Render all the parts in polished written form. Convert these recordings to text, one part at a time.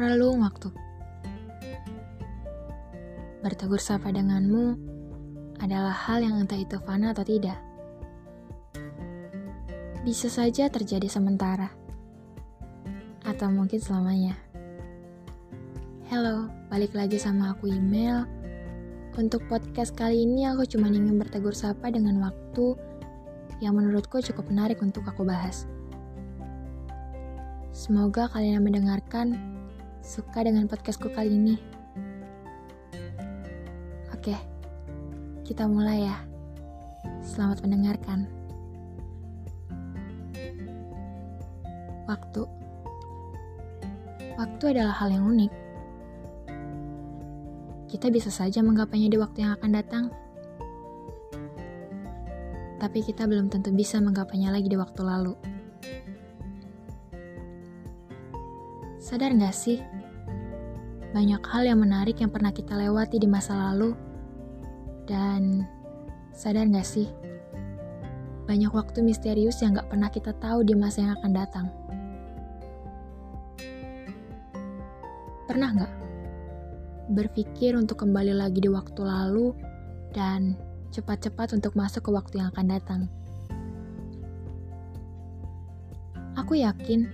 relung waktu. Bertegur sapa denganmu adalah hal yang entah itu fana atau tidak. Bisa saja terjadi sementara, atau mungkin selamanya. Halo, balik lagi sama aku Emil. Untuk podcast kali ini aku cuma ingin bertegur sapa dengan waktu yang menurutku cukup menarik untuk aku bahas. Semoga kalian yang mendengarkan suka dengan podcastku kali ini. Oke, kita mulai ya. Selamat mendengarkan. Waktu adalah hal yang unik. Kita bisa saja menggapainya di waktu yang akan datang. Tapi kita belum tentu bisa menggapainya lagi di waktu lalu. Sadar gak sih? Banyak hal yang menarik yang pernah kita lewati di masa lalu. Dan sadar gak sih? Banyak waktu misterius yang gak pernah kita tahu di masa yang akan datang. Pernah gak berpikir untuk kembali lagi di waktu lalu dan cepat-cepat untuk masuk ke waktu yang akan datang? Aku yakin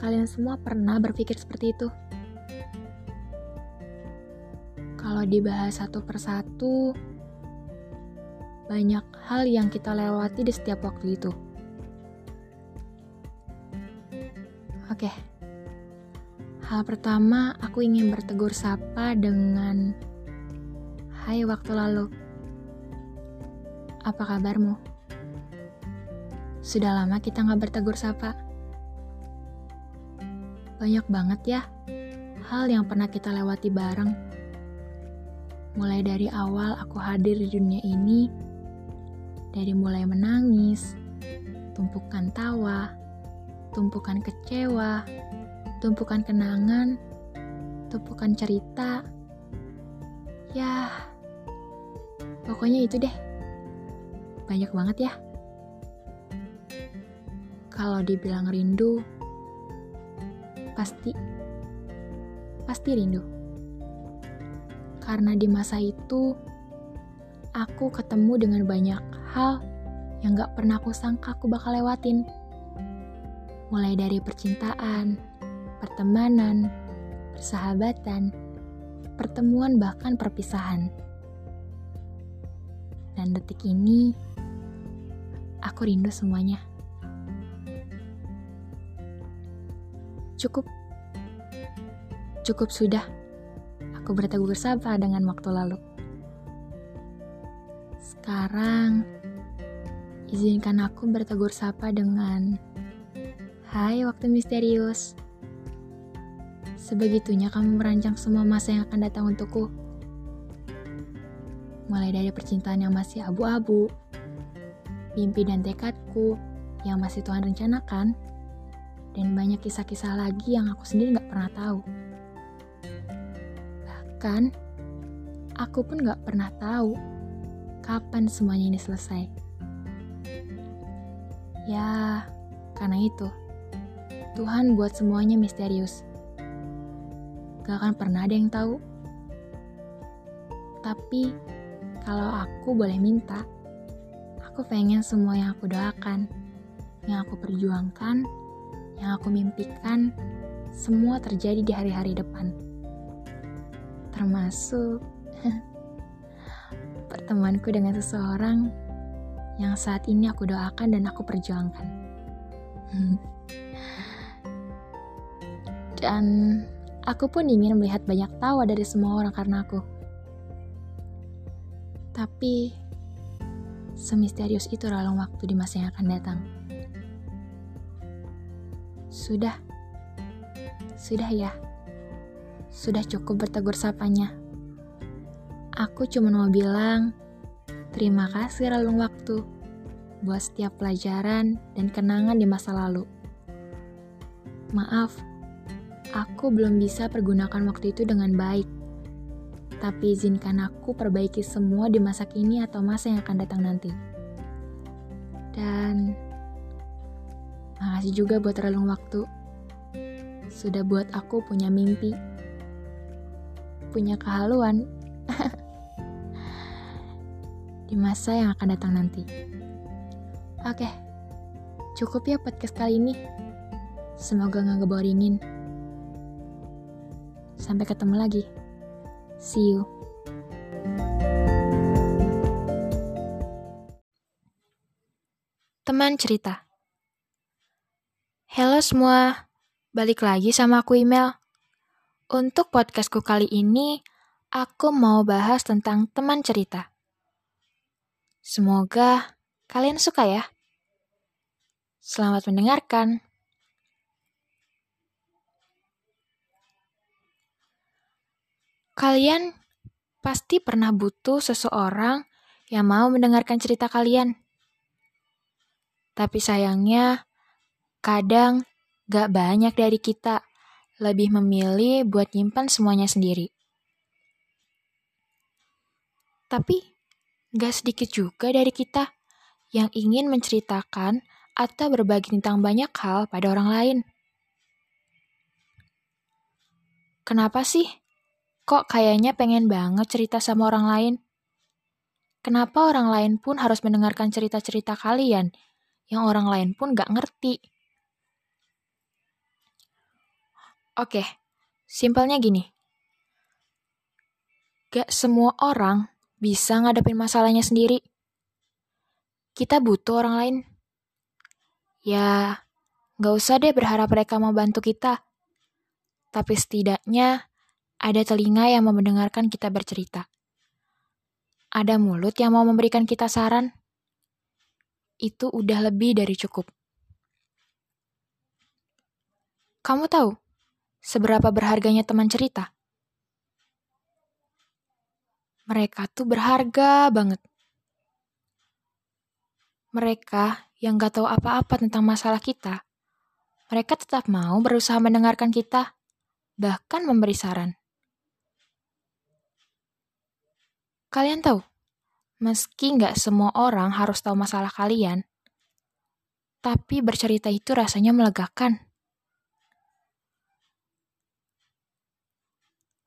kalian semua pernah berpikir seperti itu. Kalau dibahas satu persatu, banyak hal yang kita lewati di setiap waktu itu. Oke. Hal pertama, aku ingin bertegur sapa dengan "Hai waktu lalu, apa kabarmu?" Sudah lama kita gak bertegur sapa. Banyak banget ya hal yang pernah kita lewati bareng. Mulai dari awal aku hadir di dunia ini, dari mulai menangis, tumpukan tawa, tumpukan kecewa, tumpukan kenangan, tumpukan cerita. Ya, pokoknya itu deh. Banyak banget ya. Kalau dibilang rindu, Pasti rindu. Karena di masa itu aku ketemu dengan banyak hal yang gak pernah aku sangka aku bakal lewatin. Mulai dari percintaan, pertemanan, persahabatan, pertemuan, bahkan perpisahan. Dan detik ini, aku rindu semuanya. Cukup sudah. Aku bertegur sapa dengan waktu lalu. Sekarang, izinkan aku bertegur sapa dengan "Hai waktu misterius. Sebegitunya kamu merancang semua masa yang akan datang untukku. Mulai dari percintaan yang masih abu-abu, mimpi dan tekadku yang masih Tuhan rencanakan, dan banyak kisah-kisah lagi yang aku sendiri gak pernah tahu. Bahkan, aku pun gak pernah tahu kapan semuanya ini selesai. Ya, karena itu, Tuhan buat semuanya misterius. Gak akan pernah ada yang tahu. Tapi kalau aku boleh minta, aku pengen semua yang aku doakan, yang aku perjuangkan, yang aku mimpikan, semua terjadi di hari-hari depan. Termasuk pertemuanku dengan seseorang yang saat ini aku doakan dan aku perjuangkan. Dan aku pun ingin melihat banyak tawa dari semua orang karena aku. Tapi, semisterius itu relung waktu di masa yang akan datang. Sudah ya. Sudah cukup bertegur sapanya. Aku cuma mau bilang, terima kasih relung waktu buat setiap pelajaran dan kenangan di masa lalu. Maaf, aku belum bisa pergunakan waktu itu dengan baik. Tapi izinkan aku perbaiki semua di masa kini atau masa yang akan datang nanti. Dan makasih juga buat relung waktu. sudah buat aku punya mimpi, punya kehaluan di masa yang akan datang nanti. Oke, cukup ya podcast kali ini. Semoga gak ngeboringin. Sampai ketemu lagi. See you. Teman cerita. Halo semua, balik lagi sama aku Emil. Untuk podcastku kali ini, aku mau bahas tentang teman cerita. Semoga kalian suka ya. Selamat mendengarkan. Kalian pasti pernah butuh seseorang yang mau mendengarkan cerita kalian. Tapi sayangnya, kadang gak banyak dari kita lebih memilih buat nyimpan semuanya sendiri. Tapi gak sedikit juga dari kita yang ingin menceritakan atau berbagi tentang banyak hal pada orang lain. Kenapa sih? Kok kayaknya pengen banget cerita sama orang lain? Kenapa orang lain pun harus mendengarkan cerita-cerita kalian? Yang orang lain pun gak ngerti. Oke, simpelnya gini. Gak semua orang bisa ngadepin masalahnya sendiri. Kita butuh orang lain. Ya, gak usah deh berharap mereka mau bantu kita. Tapi setidaknya ada telinga yang mau mendengarkan kita bercerita. Ada mulut yang mau memberikan kita saran. Itu udah lebih dari cukup. Kamu tahu seberapa berharganya teman cerita? Mereka tuh berharga banget. Mereka yang gak tahu apa-apa tentang masalah kita, mereka tetap mau berusaha mendengarkan kita, bahkan memberi saran. Kalian tahu? Meski nggak semua orang harus tahu masalah kalian, tapi bercerita itu rasanya melegakan.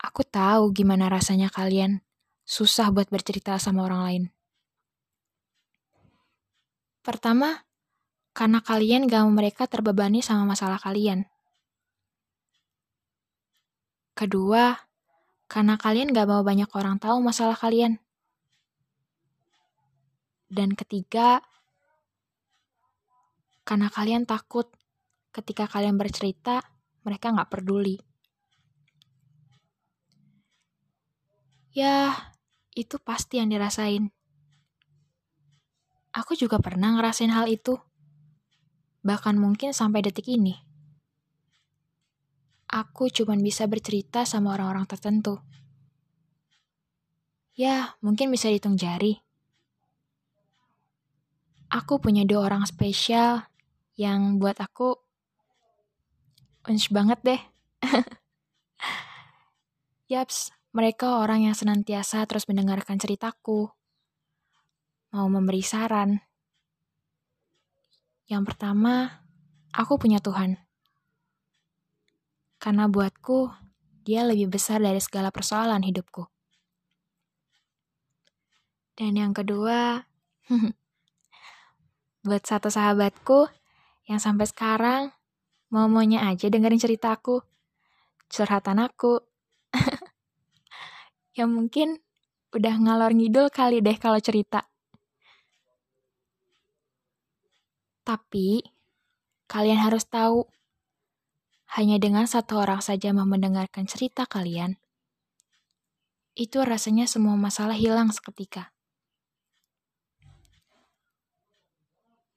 Aku tahu gimana rasanya kalian susah buat bercerita sama orang lain. Pertama, karena kalian gak mau mereka terbebani sama masalah kalian. Kedua, karena kalian gak mau banyak orang tahu masalah kalian. Dan ketiga, karena kalian takut ketika kalian bercerita, mereka nggak peduli. Ya, itu pasti yang dirasain. Aku juga pernah ngerasain hal itu. Bahkan mungkin sampai detik ini. Aku cuma bisa bercerita sama orang-orang tertentu. Ya, mungkin bisa dihitung jari. Aku punya 2 orang spesial yang buat aku unch banget deh. Yaps, mereka orang yang senantiasa terus mendengarkan ceritaku. Mau memberi saran. Yang pertama, aku punya Tuhan. Karena buatku, dia lebih besar dari segala persoalan hidupku. Dan yang kedua, buat satu sahabatku yang sampai sekarang mau-maunya aja dengerin cerita aku, curhatan aku. Ya mungkin udah ngalor ngidul kali deh kalau cerita. Tapi kalian harus tahu, hanya dengan satu orang saja mau mendengarkan cerita kalian, itu rasanya semua masalah hilang seketika.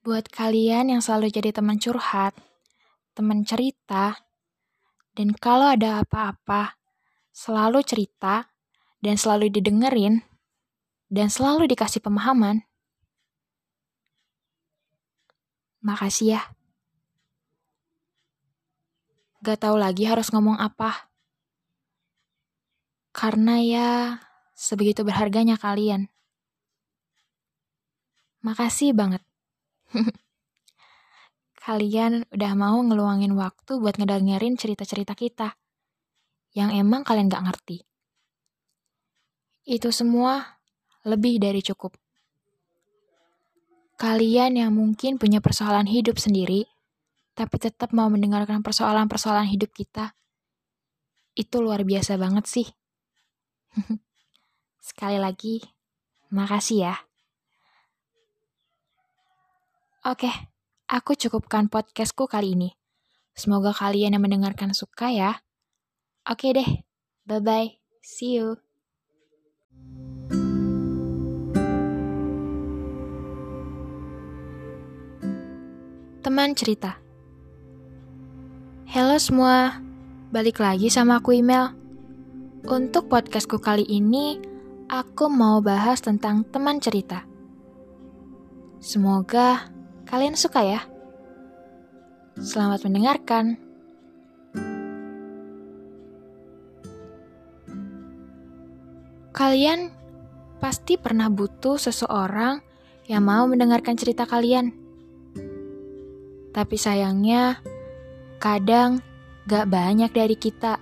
Buat kalian yang selalu jadi teman curhat, teman cerita, dan kalau ada apa-apa, selalu cerita, dan selalu didengerin, dan selalu dikasih pemahaman. Makasih ya. Gak tahu lagi harus ngomong apa. Karena ya, sebegitu berharganya kalian. Makasih banget. Kalian udah mau ngeluangin waktu buat ngedengerin cerita-cerita kita yang emang kalian gak ngerti. Itu semua lebih dari cukup. Kalian yang mungkin punya persoalan hidup sendiri, tapi tetap mau mendengarkan persoalan-persoalan hidup kita, itu luar biasa banget sih. Sekali lagi, makasih ya. Oke, aku cukupkan podcastku kali ini. Semoga kalian yang mendengarkan suka ya. Oke deh, bye-bye, see you. Teman cerita. Halo semua, balik lagi sama aku Emil. Untuk podcastku kali ini, aku mau bahas tentang teman cerita. Semoga kalian suka ya. Selamat mendengarkan. Kalian pasti pernah butuh seseorang yang mau mendengarkan cerita kalian. Tapi sayangnya, kadang gak banyak dari kita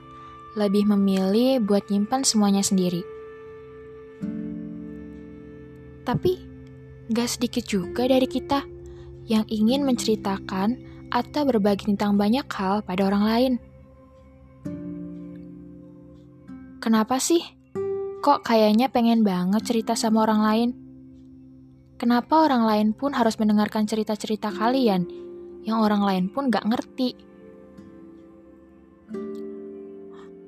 lebih memilih buat nyimpan semuanya sendiri. Tapi gak sedikit juga dari kita yang ingin menceritakan atau berbagi tentang banyak hal pada orang lain. Kenapa sih? Kok kayaknya pengen banget cerita sama orang lain? Kenapa orang lain pun harus mendengarkan cerita-cerita kalian yang orang lain pun gak ngerti?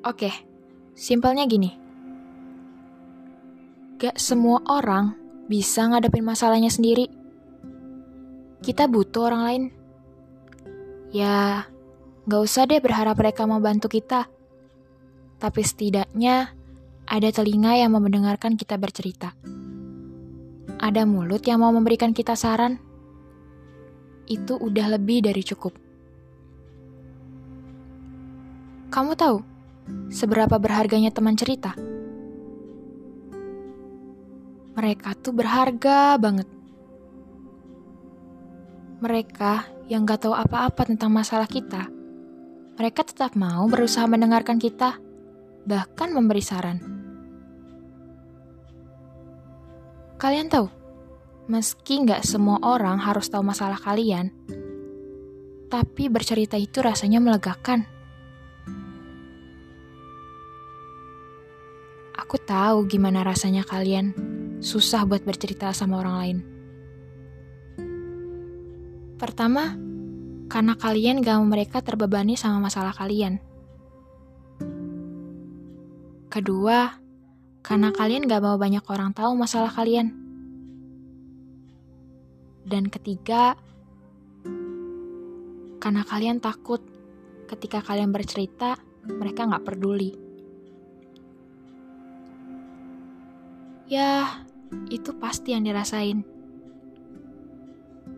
Oke, simpelnya gini. Gak semua orang bisa ngadepin masalahnya sendiri. Kita butuh orang lain. Ya, gak usah deh berharap mereka mau bantu kita. Tapi setidaknya, ada telinga yang mau mendengarkan kita bercerita. Ada mulut yang mau memberikan kita saran. Itu udah lebih dari cukup. Kamu tahu, seberapa berharganya teman cerita? Mereka tuh berharga banget. Mereka yang gak tahu apa-apa tentang masalah kita, mereka tetap mau berusaha mendengarkan kita, bahkan memberi saran. Kalian tahu, meski gak semua orang harus tahu masalah kalian, tapi bercerita itu rasanya melegakan. Aku tahu gimana rasanya kalian susah buat bercerita sama orang lain. Pertama, karena kalian gak mau mereka terbebani sama masalah kalian. Kedua, karena kalian gak mau banyak orang tahu masalah kalian. Dan ketiga, karena kalian takut ketika kalian bercerita, mereka gak peduli. Yah, itu pasti yang dirasain.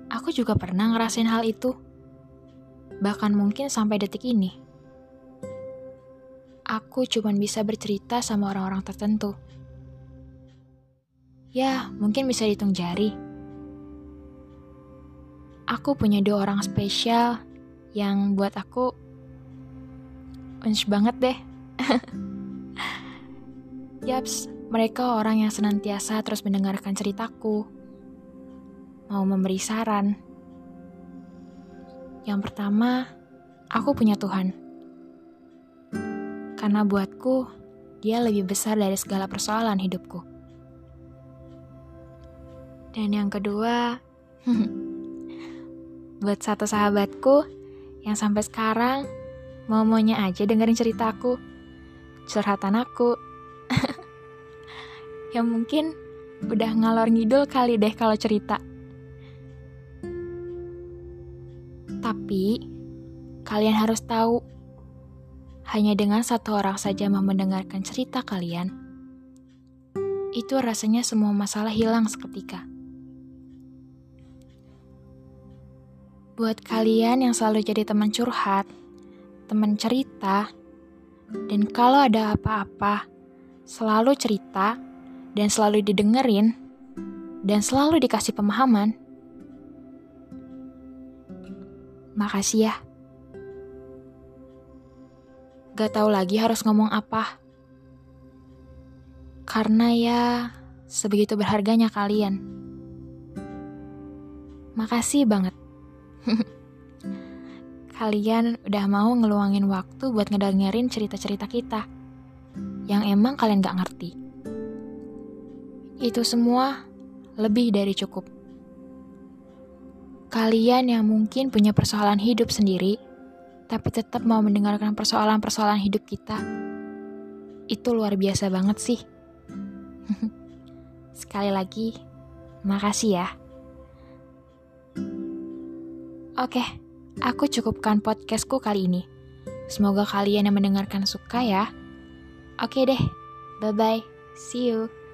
Aku juga pernah ngerasain hal itu. Bahkan mungkin sampai detik ini. Aku cuma bisa bercerita sama orang-orang tertentu. Ya, mungkin bisa dihitung jari. Aku punya 2 orang spesial yang buat aku unch banget deh. Yaps, mereka orang yang senantiasa terus mendengarkan ceritaku. Mau memberi saran. Yang pertama, aku punya Tuhan. Karena buatku, dia lebih besar dari segala persoalan hidupku. Dan yang kedua, buat satu sahabatku yang sampai sekarang mau-maunya aja dengerin ceritaku, curhatan aku. Yang mungkin udah ngalor ngidul kali deh kalau cerita. Tapi, kalian harus tahu, hanya dengan satu orang saja mau mendengarkan cerita kalian, itu rasanya semua masalah hilang seketika. Buat kalian yang selalu jadi teman curhat, teman cerita, dan kalau ada apa-apa, selalu cerita, dan selalu didengerin, dan selalu dikasih pemahaman, Makasih ya. Gak tahu lagi harus ngomong apa. Karena ya, sebegitu berharganya kalian. Makasih banget. Kalian udah mau ngeluangin waktu buat ngedengerin cerita-cerita kita. Yang emang kalian gak ngerti. Itu semua lebih dari cukup. Kalian yang mungkin punya persoalan hidup sendiri, tapi tetap mau mendengarkan persoalan-persoalan hidup kita. Itu luar biasa banget sih. Sekali lagi, makasih ya. Oke, aku cukupkan podcastku kali ini. Semoga kalian yang mendengarkan suka ya. Oke deh, bye-bye, see you.